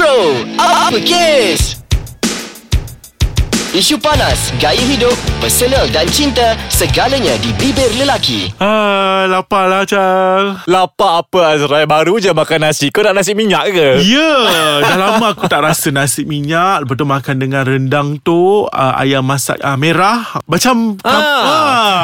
Bro, apa kes? Isu panas, gaya hidup, personal dan cinta, segalanya di bibir lelaki. Lapar lah, Chal. Lapar apa, Azrael? Baru je makan nasi. Kau nak nasi minyak ke? Ya, yeah, dah lama aku tak rasa nasi minyak. Lepas tu makan dengan rendang tu, ayam masak merah. Macam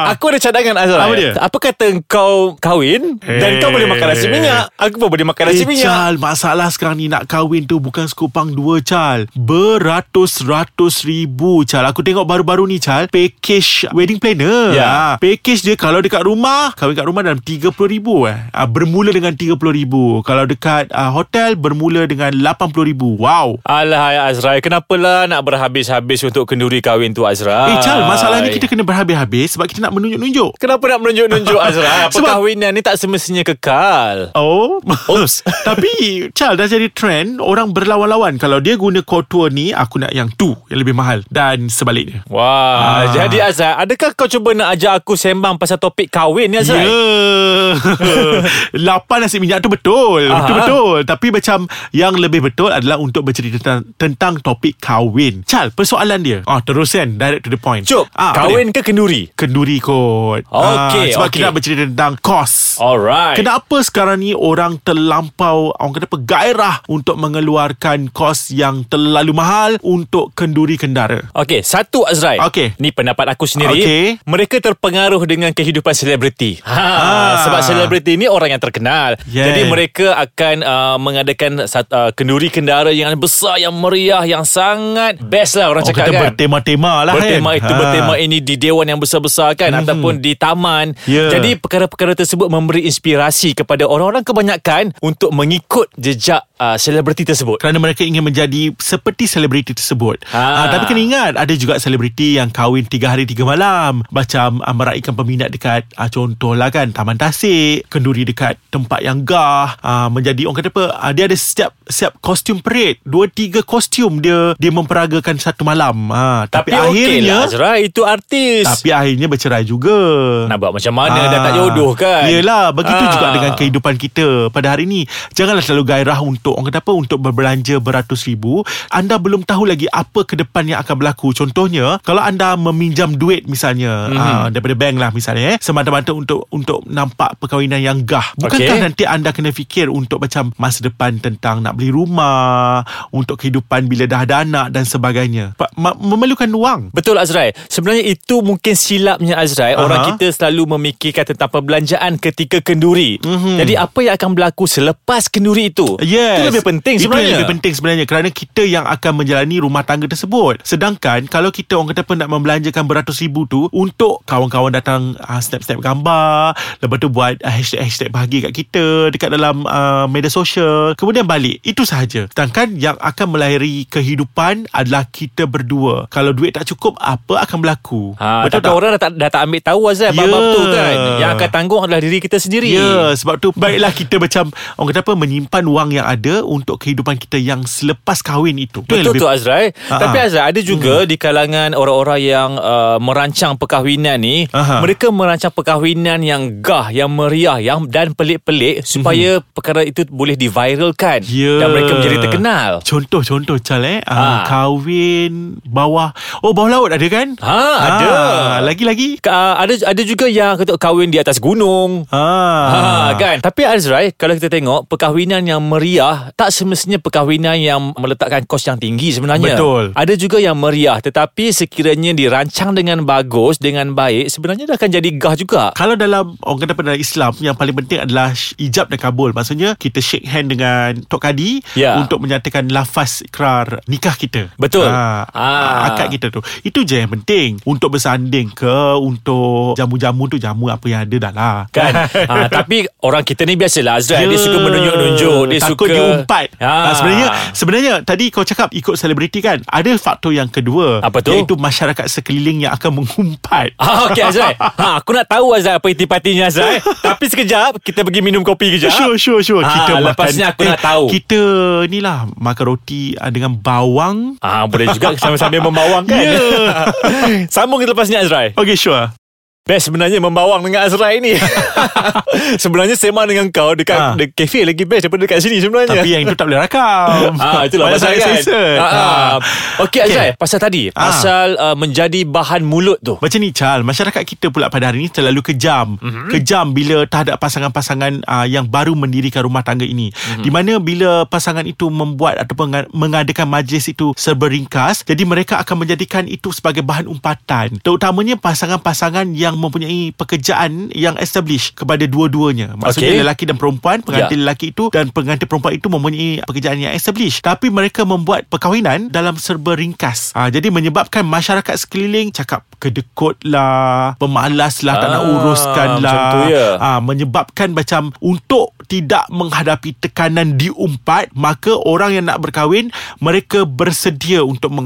aku ada cadangan, Azrael. Apa dia? Apa kata kau kahwin dan kau boleh makan nasi minyak? Aku pun boleh makan nasi minyak. Chal, masalah sekarang ni nak kahwin tu bukan sekupang dua, Chal. Beratus-ratus ribu, Chal. Aku tengok baru-baru ni, Chal, package wedding planner. Ya. Package dia kalau dekat rumah, kahwin kat rumah dalam RM30,000 bermula dengan RM30,000. Kalau dekat hotel bermula dengan RM80,000. Wow. Alah Azrael, kenapalah nak berhabis-habis untuk kenduri kahwin tu, Azrael? Chal, masalah ni kita kena berhabis-habis sebab kita nak menunjuk-nunjuk. Kenapa nak menunjuk-nunjuk, Azrael? Perkahwinan ni tak semestinya kekal. Oh. Oops. Tapi Chal, dah jadi trend orang berlawan-lawan. Kalau dia guna couture ni, aku nak yang tu, yang lebih mahal. Dan sebaliknya. Wah. Jadi Azrael, adakah kau cuba nak ajak aku sembang pasal topik kahwin ni, Azrael? Ya. Lapar nasi minyak tu betul. Betul-betul. Tapi macam yang lebih betul adalah untuk bercerita tentang topik kahwin. Chal, persoalan dia. Terus kan, direct to the point. Cuk, kahwin ke kenduri? Kenduri kot. Okay, sebab kita nak bercerita tentang kos. Alright. Kenapa sekarang ni orang terlampau, orang kata apa, gairah untuk mengeluarkan kos yang terlalu mahal untuk kenduri kendara? Okey, satu, Azrael. Okey. Ni pendapat aku sendiri. Okay. Mereka terpengaruh dengan kehidupan selebriti. Sebab selebriti ni orang yang terkenal. Yes. Jadi mereka akan mengadakan kenduri kendara yang besar, yang meriah, yang sangat best lah orang cakap kan. Bertema-tema lah. Bertema itu, bertema ini di dewan yang besar-besar kan, ataupun di taman. Yeah. Jadi perkara-perkara tersebut memberi inspirasi kepada orang-orang kebanyakan untuk mengikut jejak selebriti tersebut. Kerana mereka ingin menjadi seperti selebriti tersebut. Tapi kena ingat, ada juga selebriti yang kahwin 3 hari 3 malam. Macam meraihkan peminat dekat contohlah kan, Taman Tasik, kenduri dekat tempat yang gah, menjadi orang kata apa, dia ada setiap kostum parade, 2-3 kostum dia memperagakan satu malam. Tapi akhirnya okay lah, Azrael, itu artis. Tapi akhirnya bercerai juga. Nak buat macam mana, dah tak jodoh kan. Yelah, begitu juga dengan kehidupan kita pada hari ni. Janganlah terlalu gairah untuk orang kata apa, untuk berbelanja beratus ribu. Anda belum tahu lagi apa ke depan yang akan berlaku. Contohnya, kalau anda meminjam duit misalnya, daripada bank lah misalnya, semata-mata untuk nampak perkahwinan yang gah. Bukankah nanti anda kena fikir untuk macam masa depan tentang nak beli rumah, untuk kehidupan bila dah ada anak dan sebagainya. Memerlukan wang. Betul, Azrael. Sebenarnya itu mungkin silapnya, Azrael. Orang kita selalu memikirkan tentang perbelanjaan ketika kenduri. Jadi apa yang akan berlaku selepas kenduri itu? Yes. Itu lebih penting sebenarnya. Itu lebih penting sebenarnya, kerana kita yang akan menjalani rumah tangga tersebut. Sedangkan kalau kita orang kata pun nak membelanjakan beratus ribu tu untuk kawan-kawan datang snap-snap gambar, lepas tu buat hashtag-hashtag bahagia kat kita dekat dalam media sosial, kemudian balik, itu sahaja. Sedangkan yang akan melahiri kehidupan adalah kita berdua. Kalau duit tak cukup, apa akan berlaku? Betul tak? Orang dah tak ambil tahu, Azrael, bab-bab tu kan. Yang akan tanggung adalah diri kita sendiri. Sebab tu baiklah kita macam orang kata apa, menyimpan wang yang ada untuk kehidupan kita yang selepas kahwin itu. Betul tu, Azrael. Tapi Azrael, ada juga di kalangan orang-orang yang merancang perkahwinan ni, mereka merancang perkahwinan yang gah, yang meriah, yang dan pelik-pelik supaya perkara itu boleh diviralkan dan mereka menjadi terkenal. Contoh-contoh, Chal, kahwin bawah laut ada kan? Ada. Lagi-lagi ada juga yang kata kahwin di atas gunung. Kan? Tapi Azrael, kalau kita tengok perkahwinan yang meriah, tak semestinya perkahwinan yang meletakkan kos yang tinggi sebenarnya. Betul. Ada juga yang meriah tetapi sekiranya dirancang dengan bagus, dengan baik, sebenarnya dah akan jadi gah juga. Kalau dalam orang kata dalam Islam, yang paling penting adalah ijab dan kabul. Maksudnya kita shake hand dengan Tok Kadi untuk menyatakan lafaz ikrar nikah kita. Betul. Akad kita tu. Itu je yang penting. Untuk bersanding ke, untuk jamu-jamu tu, jamu apa yang ada dah lah kan. Tapi orang kita ni biasalah, Azrael, dia suka menunjuk-nunjuk, dia takut diumpat. Sebenarnya tadi kau cakap ikut selebriti kan. Ada faktor yang kedua. Apa tu? Iaitu masyarakat sekeliling yang akan mengumpat. Okey, Azrael. Aku nak tahu, Azrael, apa intipatinya, Azrael. Tapi sekejap, kita pergi minum kopi kejap. Sure. Kita lepasnya makan, aku nak tahu. Kita ni lah makan roti dengan bawang. Boleh juga sambil membawang kan. Sambung kita lepas ni, Azrael. Okay, sure. Best sebenarnya membawang dengan Azrael ni. Sebenarnya sembang dengan kau dekat the cafe lagi best daripada dekat sini sebenarnya. Tapi yang itu tak boleh rakam. Itulah pasal kan. Okay Azrael, pasal tadi pasal menjadi bahan mulut tu. Macam ni Chal, masyarakat kita pula pada hari ni terlalu kejam. Kejam bila terhadap pasangan-pasangan yang baru mendirikan rumah tangga ini. Di mana bila pasangan itu membuat ataupun mengadakan majlis itu serba ringkas, jadi mereka akan menjadikan itu sebagai bahan umpatan. Terutamanya pasangan-pasangan yang mempunyai pekerjaan yang established kepada dua-duanya. Maksudnya lelaki dan perempuan, pengantin lelaki itu dan pengantin perempuan itu mempunyai pekerjaan yang established, tapi mereka membuat perkahwinan dalam serba ringkas. Jadi menyebabkan masyarakat sekeliling cakap kedekut lah, pemalas lah, tak nak uruskan lah, menyebabkan macam untuk tidak menghadapi tekanan diumpat, maka orang yang nak berkahwin mereka bersedia untuk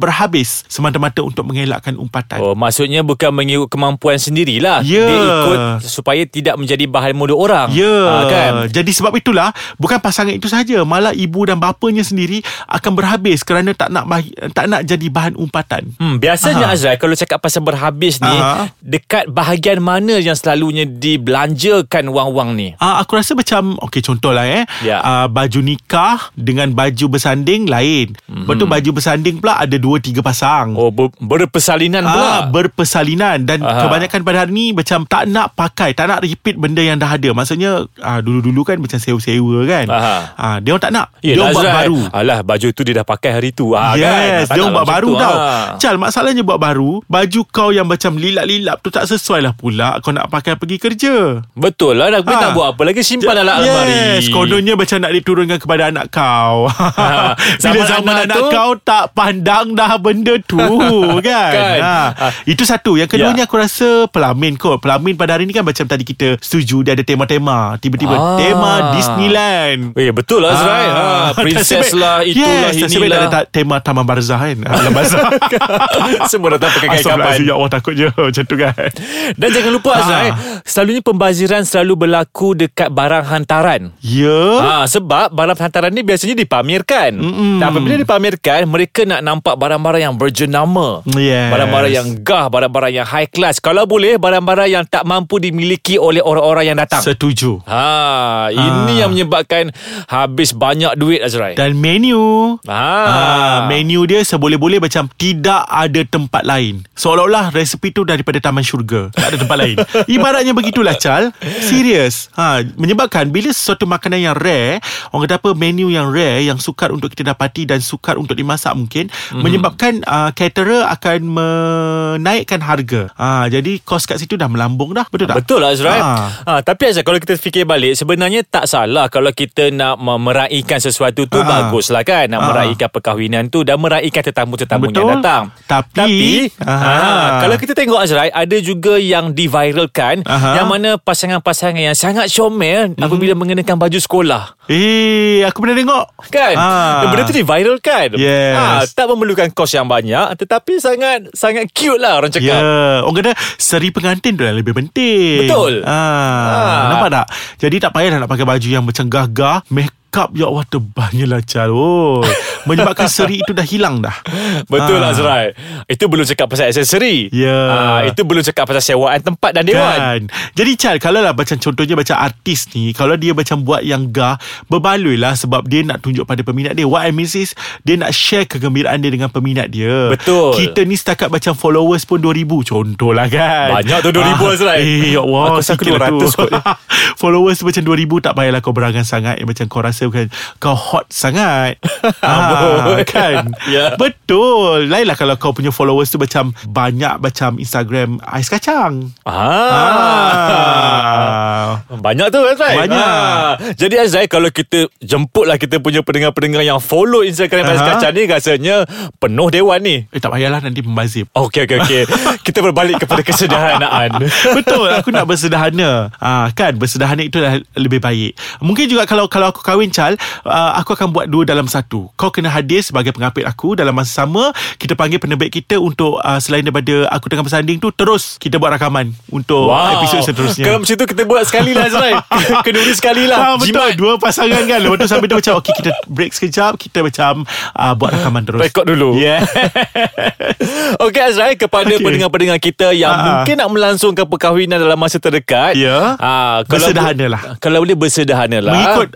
berhabis semata-mata untuk mengelakkan umpatan. Maksudnya bukan mengikut kemampuan sendirilah, dia ikut supaya tidak menjadi bahan mulut orang. Kan? Jadi sebab itulah bukan pasangan itu saja, malah ibu dan bapanya sendiri akan berhabis kerana tak nak jadi bahan umpatan. Biasanya Azrael, kalau cakap pasal berhabis ni, dekat bahagian mana yang selalunya dibelanjakan wang-wang ni? Aku rasa macam contohlah baju nikah dengan baju bersanding lain. Lepas tu baju bersanding pula ada 2-3 pasang. Berpesalinan pula. Berpesalinan. Dan kebanyakan pada hari ni macam tak nak pakai, tak nak repeat benda yang dah ada. Maksudnya dulu-dulu kan macam sewa-sewa kan. Dia orang tak nak. Dia orang buat baru. Alah, baju tu dia dah pakai hari tu. Kan? Dia orang buat baru tau. Chal, masalahnya buat baru, baju kau yang macam lilap-lilap tu tak sesuai lah pula kau nak pakai pergi kerja. Betul lah. Nak tak buat apa lagi, simpan dalam almari. Kononnya macam nak diturunkan kepada anak kau. Bila zaman anak kau tak pandang dah benda tu. Kan? Itu satu. Yang kedua, aku rasa pelamin kot. Pelamin pada hari ni kan macam tadi kita setuju dia ada tema-tema. Tiba-tiba tema Disneyland. Betul lah Azrael. Princess lah, itulah, inilah. Ada tema Taman Barzah kan. Semua datang pakai kain kapan. Ya Allah, takut je macam tu kan. Dan jangan lupa Azrael, selalunya pembaziran selalu berlaku dekat barang hantaran. Sebab barang hantaran ni biasanya dipamerkan. Dan apabila dipamerkan, mereka nak nampak barang-barang yang berjenama, barang-barang yang gah, barang-barang yang high class. Kalau boleh, barang-barang yang tak mampu dimiliki oleh orang-orang yang datang. Setuju. Ini yang menyebabkan habis banyak duit Azrael. Dan menu. Menu dia seboleh-boleh macam tidak ada tempat lain. Seolah-olah resipi tu daripada Taman Syurga. Tak ada tempat lain. Ibaratnya begitulah Chal. Serius. Menyebabkan bila sesuatu makanan yang rare, orang kata apa, menu yang rare, yang sukar untuk kita dapati dan sukar untuk dimasak mungkin, menyebabkan caterer akan menaikkan harga. Jadi kos kat situ dah melambung dah. Betul tak? Betul lah Azrael. Tapi Azrael, kalau kita fikir balik, sebenarnya tak salah kalau kita nak meraikan sesuatu tu. Baguslah kan, nak meraikan perkahwinan tu dan meraikan tetamu-tetamu yang datang. Tapi kalau kita tengok Azrael, ada juga yang diviralkan, yang mana pasangan-pasangan yang sangat comel apabila mengenakan baju sekolah. Aku pernah tengok kan. Benda tu diviralkan. Tak memerlukan kos yang banyak, tetapi sangat cute lah orang cakap. Orang kata seri pengantin tu lebih penting. Betul. Nampak tak? Jadi tak payah nak pakai baju yang macam gah-gah. Makeup ya Allah, tebalnya lah Chal. Menyebabkan seri itu dah hilang dah. Betul lah Azrael. Itu belum cakap pasal aksesori. Itu belum cakap pasal sewaan tempat dan dewan kan. Jadi Chal, kalau lah macam contohnya macam artis ni, kalau dia macam buat yang gah, berbaloi lah, sebab dia nak tunjuk pada peminat dia. What I mean is, dia nak share kegembiraan dia dengan peminat dia. Betul. Kita ni setakat macam followers pun 2,000 contoh lah kan. Banyak tu 2,000 Azrael. Ya Allah, aku rasa 200 kot. Followers macam 2,000, tak payahlah kau berangan sangat. Macam kau rasa kau hot sangat. Kan? Betul. Lainlah kalau kau punya followers tu macam banyak macam Instagram Ais Kacang. Banyak tu Azrael. Jadi Azrael, kalau kita jemputlah kita punya pendengar-pendengar yang follow Instagram Ais Kacang ni, rasanya penuh dewan ni. Tak payahlah, nanti membazir. Okay. Kita berbalik kepada kesederhanaan. Betul. Aku nak bersedahana. Kan, bersedahana itu dah lebih baik. Mungkin juga kalau aku kahwin Chal, aku akan buat dua dalam satu. Kau kena hadir sebagai pengapit aku. Dalam masa sama, kita panggil penerbit kita untuk selain daripada aku tengah bersanding tu, terus kita buat rakaman untuk episod seterusnya. Kalau macam tu kita buat sekali lah, Azrael. Kena urus sekali lah. Betul, dua pasangan kan. Lepas tu sampai dia macam okay, kita break sekejap, kita macam buat rakaman terus, rekod dulu. Yeah. Okay Azrael, kepada pendengar-pendengar kita yang mungkin nak melangsungkan perkahwinan dalam masa terdekat, bersederhanalah. Kalau boleh bersederhanalah, mengikut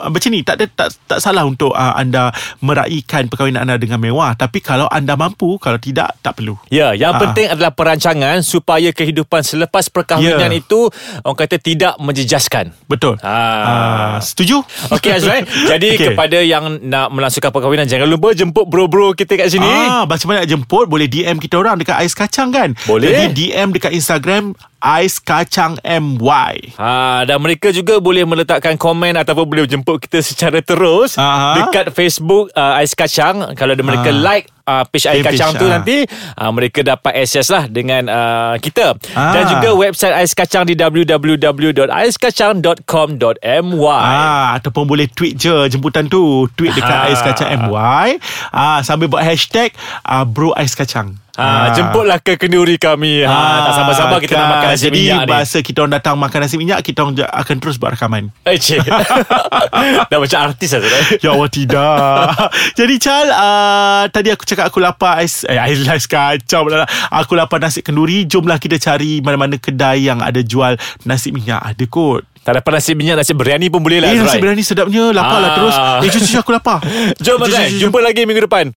macam ni, tak salah untuk anda meraihkan perkahwinan anda dengan mewah. Tapi kalau anda mampu, kalau tidak, tak perlu. Ya, yang penting adalah perancangan supaya kehidupan selepas perkahwinan itu, orang kata, tidak menjejaskan. Betul. Setuju? Okay Azrael. Jadi kepada yang nak melangsungkan perkahwinan, jangan lupa jemput bro-bro kita kat sini. Macam mana nak jemput? Boleh DM kita orang dekat Ais Kacang kan? Boleh. Jadi DM dekat Instagram Ais Kacang MY. Dan mereka juga boleh meletakkan komen ataupun boleh jemput kita secara terus dekat Facebook Ais Kacang. Kalau mereka like page Ais Kacang tu nanti mereka dapat access lah dengan kita. Dan juga website Ais Kacang di www.aiskacang.com.my. Ataupun boleh tweet je jemputan tu. Tweet dekat Ais Kacang MY sambil buat hashtag Bro Ais Kacang. Jemputlah ke kenduri kami. Tak sabar-sabar kita nak makan nasi minyak ni. Jadi bahasa kita orang datang makan nasi minyak, kita orang akan terus buat rakaman. Dah macam artis lah. Ya Allah, tidak. Jadi Chal, tadi aku cakap aku lapar ais kacang. Aku lapar nasi kenduri. Jomlah kita cari mana-mana kedai yang ada jual nasi minyak. Ada kot. Tak dapat nasi minyak, nasi biryani pun boleh lah. Nasi biryani sedapnya. Lapar lah terus. Cucu aku lapar. Jom, jumpa lagi minggu depan.